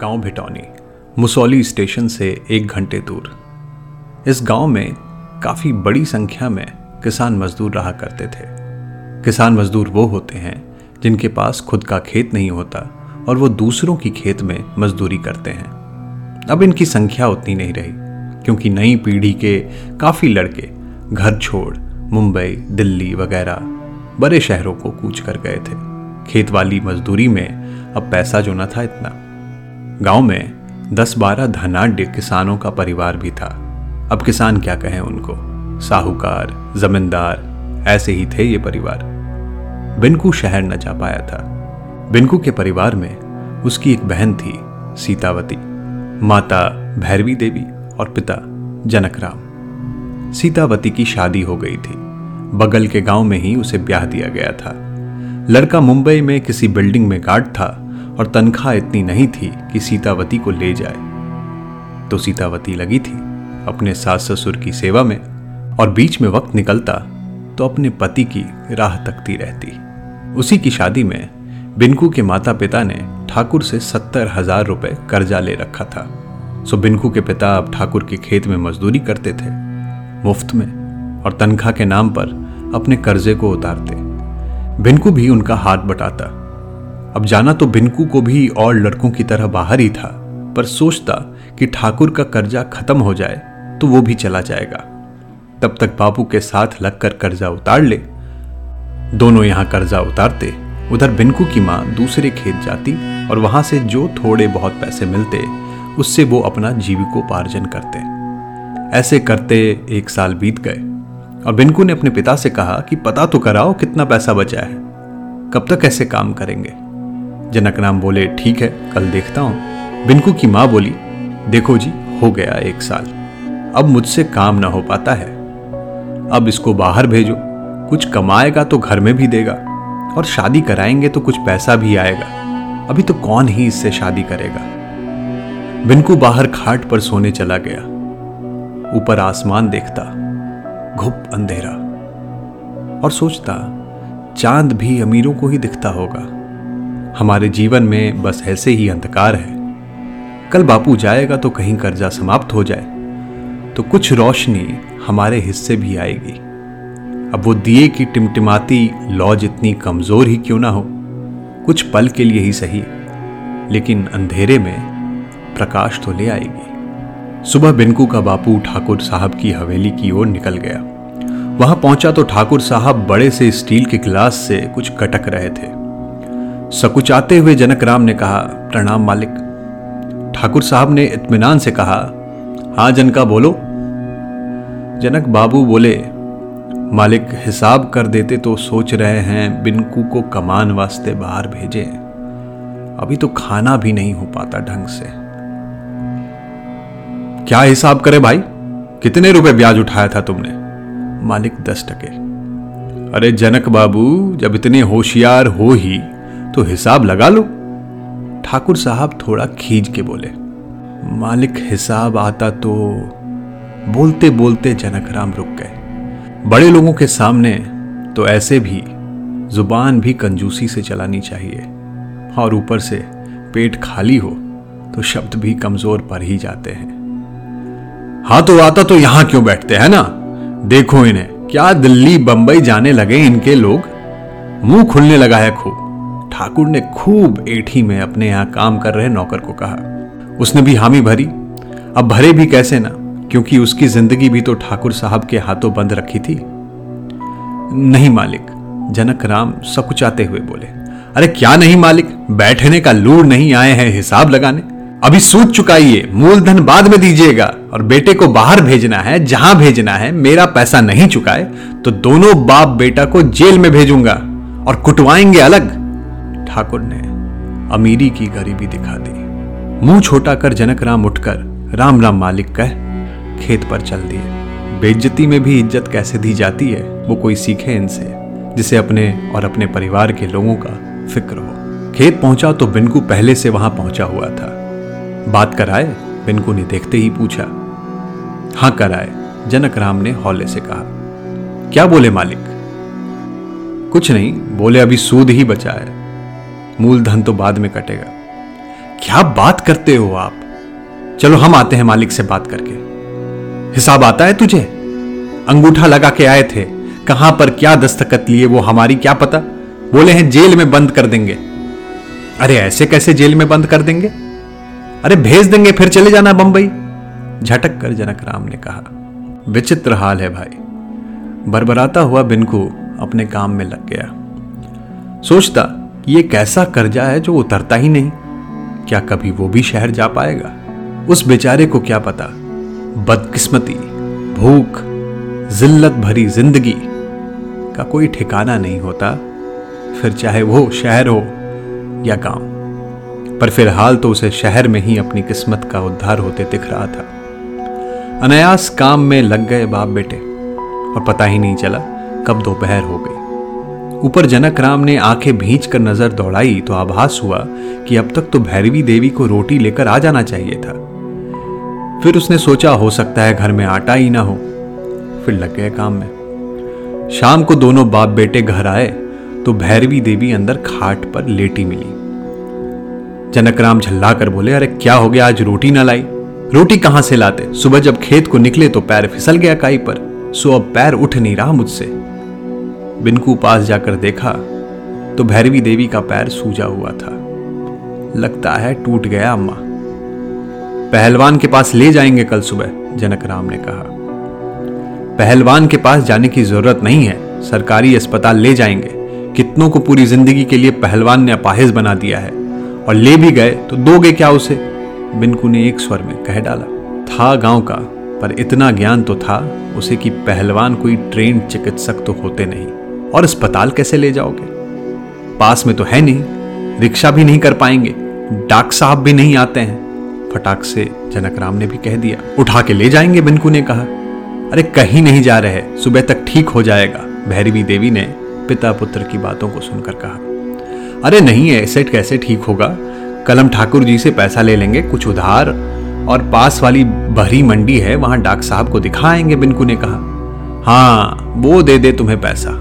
गांव भिटौनी मुसौली स्टेशन से 1 घंटे दूर। इस गांव में काफ़ी बड़ी संख्या में किसान मजदूर रहा करते थे। किसान मजदूर वो होते हैं जिनके पास खुद का खेत नहीं होता और वो दूसरों की खेत में मजदूरी करते हैं। अब इनकी संख्या उतनी नहीं रही क्योंकि नई पीढ़ी के काफ़ी लड़के घर छोड़ मुंबई, दिल्ली वगैरह बड़े शहरों को कूच कर गए थे। खेत वाली मजदूरी में अब पैसा जो न था इतना। गांव में 10-12 धनाढ़ किसानों का परिवार भी था। अब किसान क्या कहें उनको, साहूकार, जमींदार ऐसे ही थे ये परिवार। बिनकू शहर न जा पाया था। बिनकू के परिवार में उसकी एक बहन थी सीतावती, माता भैरवी देवी और पिता जनकराम। सीतावती की शादी हो गई थी। बगल के गांव में ही उसे ब्याह दिया गया था। लड़का मुंबई में किसी बिल्डिंग में गार्ड था और तनख्वाह इतनी नहीं थी कि सीतावती को ले जाए। तो सीतावती लगी थी अपने सास ससुर की सेवा में और बीच में वक्त निकलता तो अपने पति की राह तकती रहती। उसी की शादी में बिनकू के माता पिता ने ठाकुर से 70,000 रुपये कर्जा ले रखा था। सो बिनकू के पिता अब ठाकुर के खेत में मजदूरी करते थे मुफ्त में और तनख्वाह के नाम पर अपने कर्जे को उतारते। बिनकू भी उनका हाथ बटाता। अब जाना तो बिनकू को भी और लड़कों की तरह बाहर ही था, पर सोचता कि ठाकुर का कर्जा खत्म हो जाए तो वो भी चला जाएगा, तब तक बापू के साथ लगकर कर्जा उतार ले। दोनों यहाँ कर्जा उतारते। उधर बिनकू की माँ दूसरे खेत जाती और वहां से जो थोड़े बहुत पैसे मिलते उससे वो अपना जीविकोपार्जन करते। ऐसे करते 1 साल बीत गए और बिनकू ने अपने पिता से कहा कि पता तो कराओ कितना पैसा बचा है, कब तक ऐसे काम करेंगे। जनकराम बोले ठीक है कल देखता हूँ। बिनकू की माँ बोली देखो जी हो गया 1 साल, अब मुझसे काम ना हो पाता है, अब इसको बाहर भेजो, कुछ कमाएगा तो घर में भी देगा और शादी कराएंगे तो कुछ पैसा भी आएगा, अभी तो कौन ही इससे शादी करेगा। बिनकू बाहर खाट पर सोने चला गया। ऊपर आसमान देखता, घुप अंधेरा, और सोचता चांद भी अमीरों को ही दिखता होगा, हमारे जीवन में बस ऐसे ही अंधकार है। कल बापू जाएगा तो कहीं कर्जा समाप्त हो जाए तो कुछ रोशनी हमारे हिस्से भी आएगी। अब वो दिए की टिमटिमाती लौ जितनी कमजोर ही क्यों ना हो, कुछ पल के लिए ही सही, लेकिन अंधेरे में प्रकाश तो ले आएगी। सुबह बिनकू का बापू ठाकुर साहब की हवेली की ओर निकल गया। वहां पहुंचा तो ठाकुर साहब बड़े से स्टील के गिलास से कुछ कटक रहे थे। सकुचाते हुए जनकराम ने कहा प्रणाम मालिक। ठाकुर साहब ने इत्मीनान से कहा हाँ जनका बोलो। जनक बाबू बोले मालिक हिसाब कर देते तो सोच रहे हैं बिनकू को कमान वास्ते बाहर भेजें, अभी तो खाना भी नहीं हो पाता ढंग से। क्या हिसाब करे भाई, कितने रुपए ब्याज उठाया था तुमने? मालिक 10 टके। अरे जनक बाबू जब इतने होशियार हो ही तो हिसाब लगा लो। ठाकुर साहब थोड़ा खींच के बोले मालिक हिसाब आता तो। बोलते बोलते जनकराम रुक गए। बड़े लोगों के सामने तो ऐसे भी जुबान भी कंजूसी से चलानी चाहिए और ऊपर से पेट खाली हो तो शब्द भी कमजोर पड़ ही जाते हैं। हाँ तो आता तो यहां क्यों बैठते हैं ना, देखो इन्हें क्या दिल्ली बंबई जाने लगे इनके लोग, मुंह खुलने लगा है खूब। ठाकुर ने खूब एठी में अपने यहाँ काम कर रहे नौकर को कहा। उसने भी हामी भरी। अब भरे भी कैसे ना, क्योंकि उसकी जिंदगी भी तो ठाकुर साहब के हाथों बंद रखी थी। नहीं मालिक, जनकराम सकुचाते हुए बोले। अरे क्या नहीं मालिक, बैठने का लूर नहीं आए हैं हिसाब लगाने, अभी सूद चुकाइए, मूलधन बाद में दीजिएगा और बेटे को बाहर भेजना है जहां भेजना है। मेरा पैसा नहीं चुकाए तो दोनों बाप बेटा को जेल में भेजूंगा और कुटवाएंगे अलग। ठाकुर ने अमीरी की गरीबी दिखा दी। मुंह छोटा कर जनकराम उठकर राम राम मालिक कह खेत पर चल दिए। बेइज्जती में भी इज्जत कैसे दी जाती है वो कोई सीखे इनसे, जिसे अपने और अपने परिवार के लोगों का फिक्र हो। खेत पहुंचा तो बिनकू पहले से वहां पहुंचा हुआ था। बात कराए? बिनकू ने देखते ही पूछा। हां कराए, जनकराम ने हौले से कहा। क्या बोले मालिक? कुछ नहीं बोले, अभी सूद ही बचा है, मूलधन तो बाद में कटेगा। क्या बात करते हो आप? चलो हम आते हैं मालिक से बात करके। हिसाब आता है तुझे? अंगूठा लगा के आए थे, कहां पर क्या दस्तखत लिए वो हमारी क्या पता। बोले हैं जेल में बंद कर देंगे। अरे ऐसे कैसे जेल में बंद कर देंगे? अरे भेज देंगे, फिर चले जाना बंबई। झटक कर जनकराम ने कहा। विचित्र हाल है भाई। बरबराता हुआ बिनकू अपने काम में लग गया। सोचता कि ये कैसा कर्जा है जो उतरता ही नहीं। क्या कभी वो भी शहर जा पाएगा? उस बेचारे को क्या पता बदकिस्मती, भूख, जिल्लत भरी जिंदगी का कोई ठिकाना नहीं होता, फिर चाहे वो शहर हो या गांव। पर फिलहाल तो उसे शहर में ही अपनी किस्मत का उद्धार होते दिख रहा था। अनायास काम में लग गए बाप बेटे और पता ही नहीं चला कब दोपहर हो गई। ऊपर जनकराम ने आंखें भींच कर नजर दौड़ाई तो आभास हुआ कि अब तक तो भैरवी देवी को रोटी लेकर आ जाना चाहिए था। फिर उसने सोचा हो सकता है घर में आटा ही ना हो, फिर लग गए काम में। शाम को दोनों बाप बेटे घर आए तो भैरवी देवी अंदर खाट पर लेटी मिली। जनकराम झल्ला कर बोले, अरे क्या हो गया, आज रोटी ना लाई? रोटी कहां से लाते? सुबह जब खेत को निकले तो पैर फिसल गया काई पर, सो अब पैर उठ नहीं रहा मुझसे। बिनकू पास जाकर देखा तो भैरवी देवी का पैर सूजा हुआ था। लगता है टूट गया अम्मा। पहलवान के पास ले जाएंगे कल सुबह, जनकराम ने कहा। पहलवान के पास जाने की जरूरत नहीं है, सरकारी अस्पताल ले जाएंगे। कितनों को पूरी जिंदगी के लिए पहलवान ने अपाहिज बना दिया है, और ले भी गए तो दोगे क्या उसे? बिनकू ने एक स्वर में कह डाला। था गांव का, पर इतना ज्ञान तो था उसे कि पहलवान कोई ट्रेन चिकित्सक तो होते नहीं, और अस्पताल कैसे ले जाओगे? पास में तो है नहीं, रिक्शा भी नहीं कर पाएंगे, डाक साहब भी नहीं आते हैं। फटाक से जनकराम ने भी कह दिया। उठा के ले जाएंगे, बिनकू ने कहा। अरे कहीं नहीं जा रहे, सुबह तक ठीक हो जाएगा, भैरवी देवी ने पिता पुत्र की बातों को सुनकर कहा। अरे नहीं, ऐसे कैसे ठीक होगा? कल हम ठाकुर जी से पैसा ले लेंगे कुछ उधार, और पास वाली बहरी मंडी है, वहां डाक साहब को दिखाएंगे, बिनकू ने कहा। हाँ, वो दे दे तुम्हें पैसा।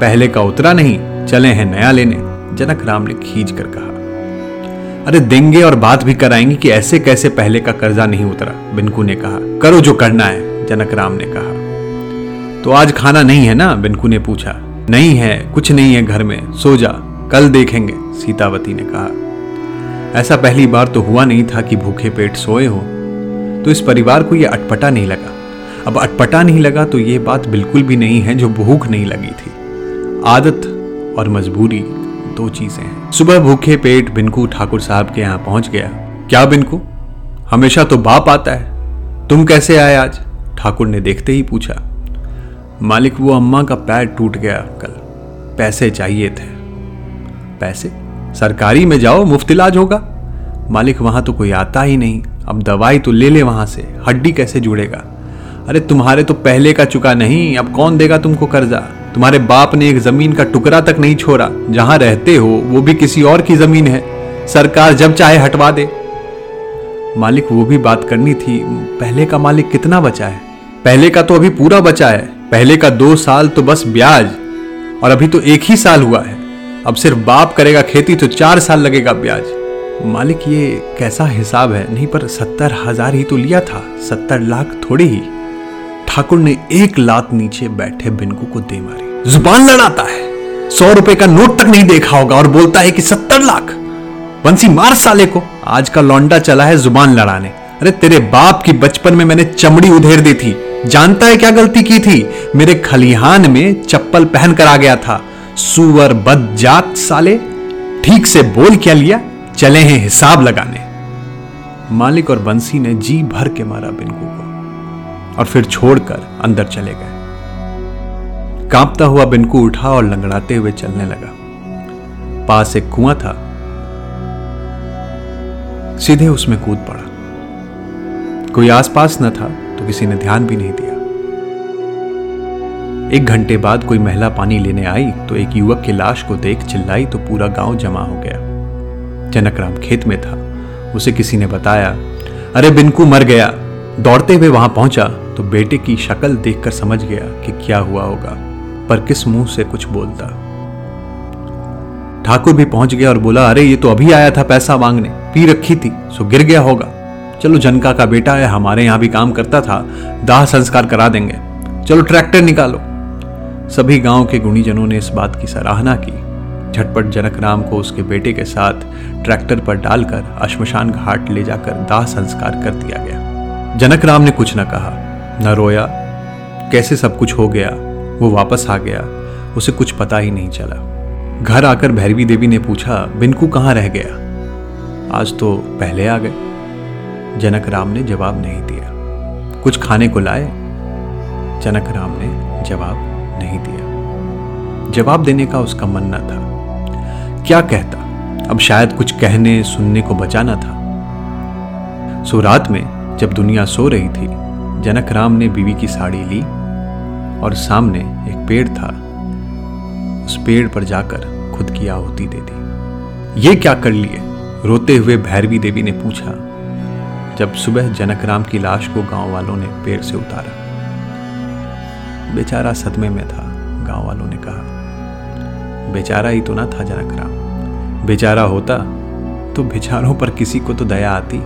पहले का उतरा नहीं, चले हैं नया लेने, जनकराम ने खींच कर कहा। अरे देंगे और बात भी कराएंगे कि ऐसे कैसे पहले का कर्जा नहीं उतरा, बिनकू ने कहा। करो जो करना है, जनकराम ने कहा। तो आज खाना नहीं है ना? बिनकू ने पूछा। नहीं है, कुछ नहीं है घर में, सो जा, कल देखेंगे, सीतावती ने कहा। ऐसा पहली बार तो हुआ नहीं था कि भूखे पेट सोए हो, तो इस परिवार को यह अटपटा नहीं लगा। अब अटपटा नहीं लगा तो यह बात बिल्कुल भी नहीं है जो भूख नहीं लगी थी। आदत और मजबूरी दो चीजें हैं। सुबह भूखे पेट बिनकू ठाकुर साहब के यहाँ पहुंच गया। क्या बिनकू, हमेशा तो बाप आता है, तुम कैसे आए आज? ठाकुर ने देखते ही पूछा। मालिक, वो अम्मा का पैर टूट गया कल, पैसे चाहिए थे। पैसे? सरकारी में जाओ, मुफ्त इलाज होगा। मालिक, वहां तो कोई आता ही नहीं, अब दवाई तो ले ले वहां से, हड्डी कैसे जुड़ेगा? अरे तुम्हारे तो पहले का चुका नहीं, अब कौन देगा तुमको कर्जा? तुम्हारे बाप ने एक जमीन का टुकड़ा तक नहीं छोड़ा, जहां रहते हो वो भी किसी और की जमीन है, सरकार जब चाहे हटवा दे। मालिक, वो भी बात करनी थी, पहले का मालिक कितना बचा है? पहले का तो अभी पूरा बचा है, पहले का 2 साल तो बस ब्याज, और अभी तो 1 ही साल हुआ है। अब सिर्फ बाप करेगा खेती तो 4 साल लगेगा ब्याज। मालिक, ये कैसा हिसाब है? नहीं, पर 70,000 ही तो लिया था, 70 लाख थोड़ी ही। ठाकुर ने एक लात नीचे बैठे बिनकू को दे मारी। जुबान लड़ाता है, 100 रुपए का नोट तक नहीं देखा होगा और बोलता है कि 70 लाख। बंसी मार साले को, आज का लौंडा चला है जुबान लड़ाने। अरे तेरे बाप की बचपन में मैंने चमड़ी उधेड़ दी थी, जानता है क्या गलती की थी? मेरे खलिहान में चप्पल पहन कर आ गया था, सुअर बदजात साले। ठीक से बोल क्या लिया, चले हैं हिसाब लगाने। मालिक और बंसी ने जी भर के मारा बिनकू को और फिर छोड़कर अंदर चले गए। कांपता हुआ बिनकू उठा और लंगड़ाते हुए चलने लगा। पास एक कुआं था, सीधे उसमें कूद पड़ा। कोई आसपास न था तो किसी ने ध्यान भी नहीं दिया। 1 घंटे बाद कोई महिला पानी लेने आई तो एक युवक की लाश को देख चिल्लाई तो पूरा गांव जमा हो गया। जनकराम खेत में था, उसे किसी ने बताया, अरे बिनकू मर गया। दौड़ते हुए वहां पहुंचा तो बेटे की शक्ल देखकर समझ गया कि क्या हुआ होगा, पर किस मुंह से कुछ बोलता। ठाकुर भी पहुंच गया और बोला, अरे ये तो अभी आया था पैसा मांगने, पी रखी थी सो गिर गया होगा। चलो जनका का बेटा है, हमारे यहाँ भी काम करता था, दाह संस्कार करा देंगे, चलो ट्रैक्टर निकालो। सभी गांव के गुणीजनों ने इस बात की सराहना की। झटपट जनकराम को उसके बेटे के साथ ट्रैक्टर पर डालकर श्मशान घाट ले जाकर दाह संस्कार कर दिया गया। जनकराम ने कुछ न कहा, न रोया। कैसे सब कुछ हो गया, वो वापस आ गया, उसे कुछ पता ही नहीं चला। घर आकर भैरवी देवी ने पूछा, बिनकू कहाँ रह गया, आज तो पहले आ गए। जनकराम ने जवाब नहीं दिया। कुछ खाने को लाए, जनकराम ने जवाब नहीं दिया। जवाब देने का उसका मन न था। क्या कहता, अब शायद कुछ कहने सुनने को बचा न था। सो रात में जब दुनिया सो रही थी, जनकराम ने बीवी की साड़ी ली और सामने एक पेड़ था, उस पेड़ पर जाकर खुद की आहुति दे दी। ये क्या कर लिए, रोते हुए भैरवी देवी ने पूछा जब सुबह जनकराम की लाश को गांव वालों ने पेड़ से उतारा। बेचारा सदमे में था, गांव वालों ने कहा। बेचारा ही तो ना था जनकराम, बेचारा होता तो बेचारों पर किसी को तो दया आती।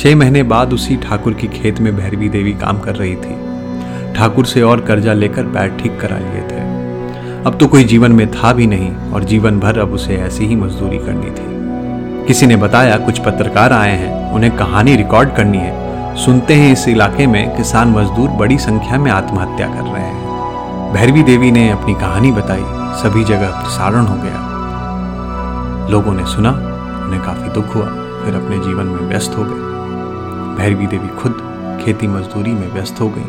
6 महीने बाद उसी ठाकुर की खेत में भैरवी देवी काम कर रही थी। ठाकुर से और कर्जा लेकर पैर ठीक करा लिए थे। अब तो कोई जीवन में था भी नहीं और जीवन भर अब उसे ऐसी ही मजदूरी करनी थी। किसी ने बताया कुछ पत्रकार आए हैं, उन्हें कहानी रिकॉर्ड करनी है। सुनते हैं इस इलाके में किसान मजदूर बड़ी संख्या में आत्महत्या कर रहे हैं। भैरवी देवी ने अपनी कहानी बताई, सभी जगह प्रसारण हो गया। लोगों ने सुना, उन्हें काफी दुख हुआ, फिर अपने जीवन में व्यस्त हो गए। भैरवी देवी खुद खेती मजदूरी में व्यस्त हो गई।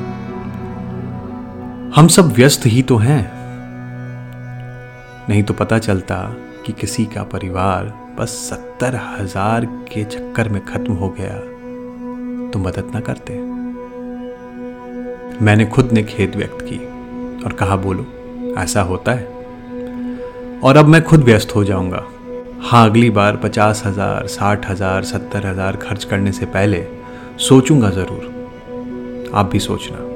हम सब व्यस्त ही तो हैं, नहीं तो पता चलता कि किसी का परिवार बस 70,000 के चक्कर में खत्म हो गया तो मदद ना करते। मैंने खुद ने खेद व्यक्त की और कहा, बोलो ऐसा होता है। और अब मैं खुद व्यस्त हो जाऊंगा। हाँ, अगली बार 50,000, 60,000, 70,000 खर्च करने से पहले सोचूंगा जरूर। आप भी सोचना।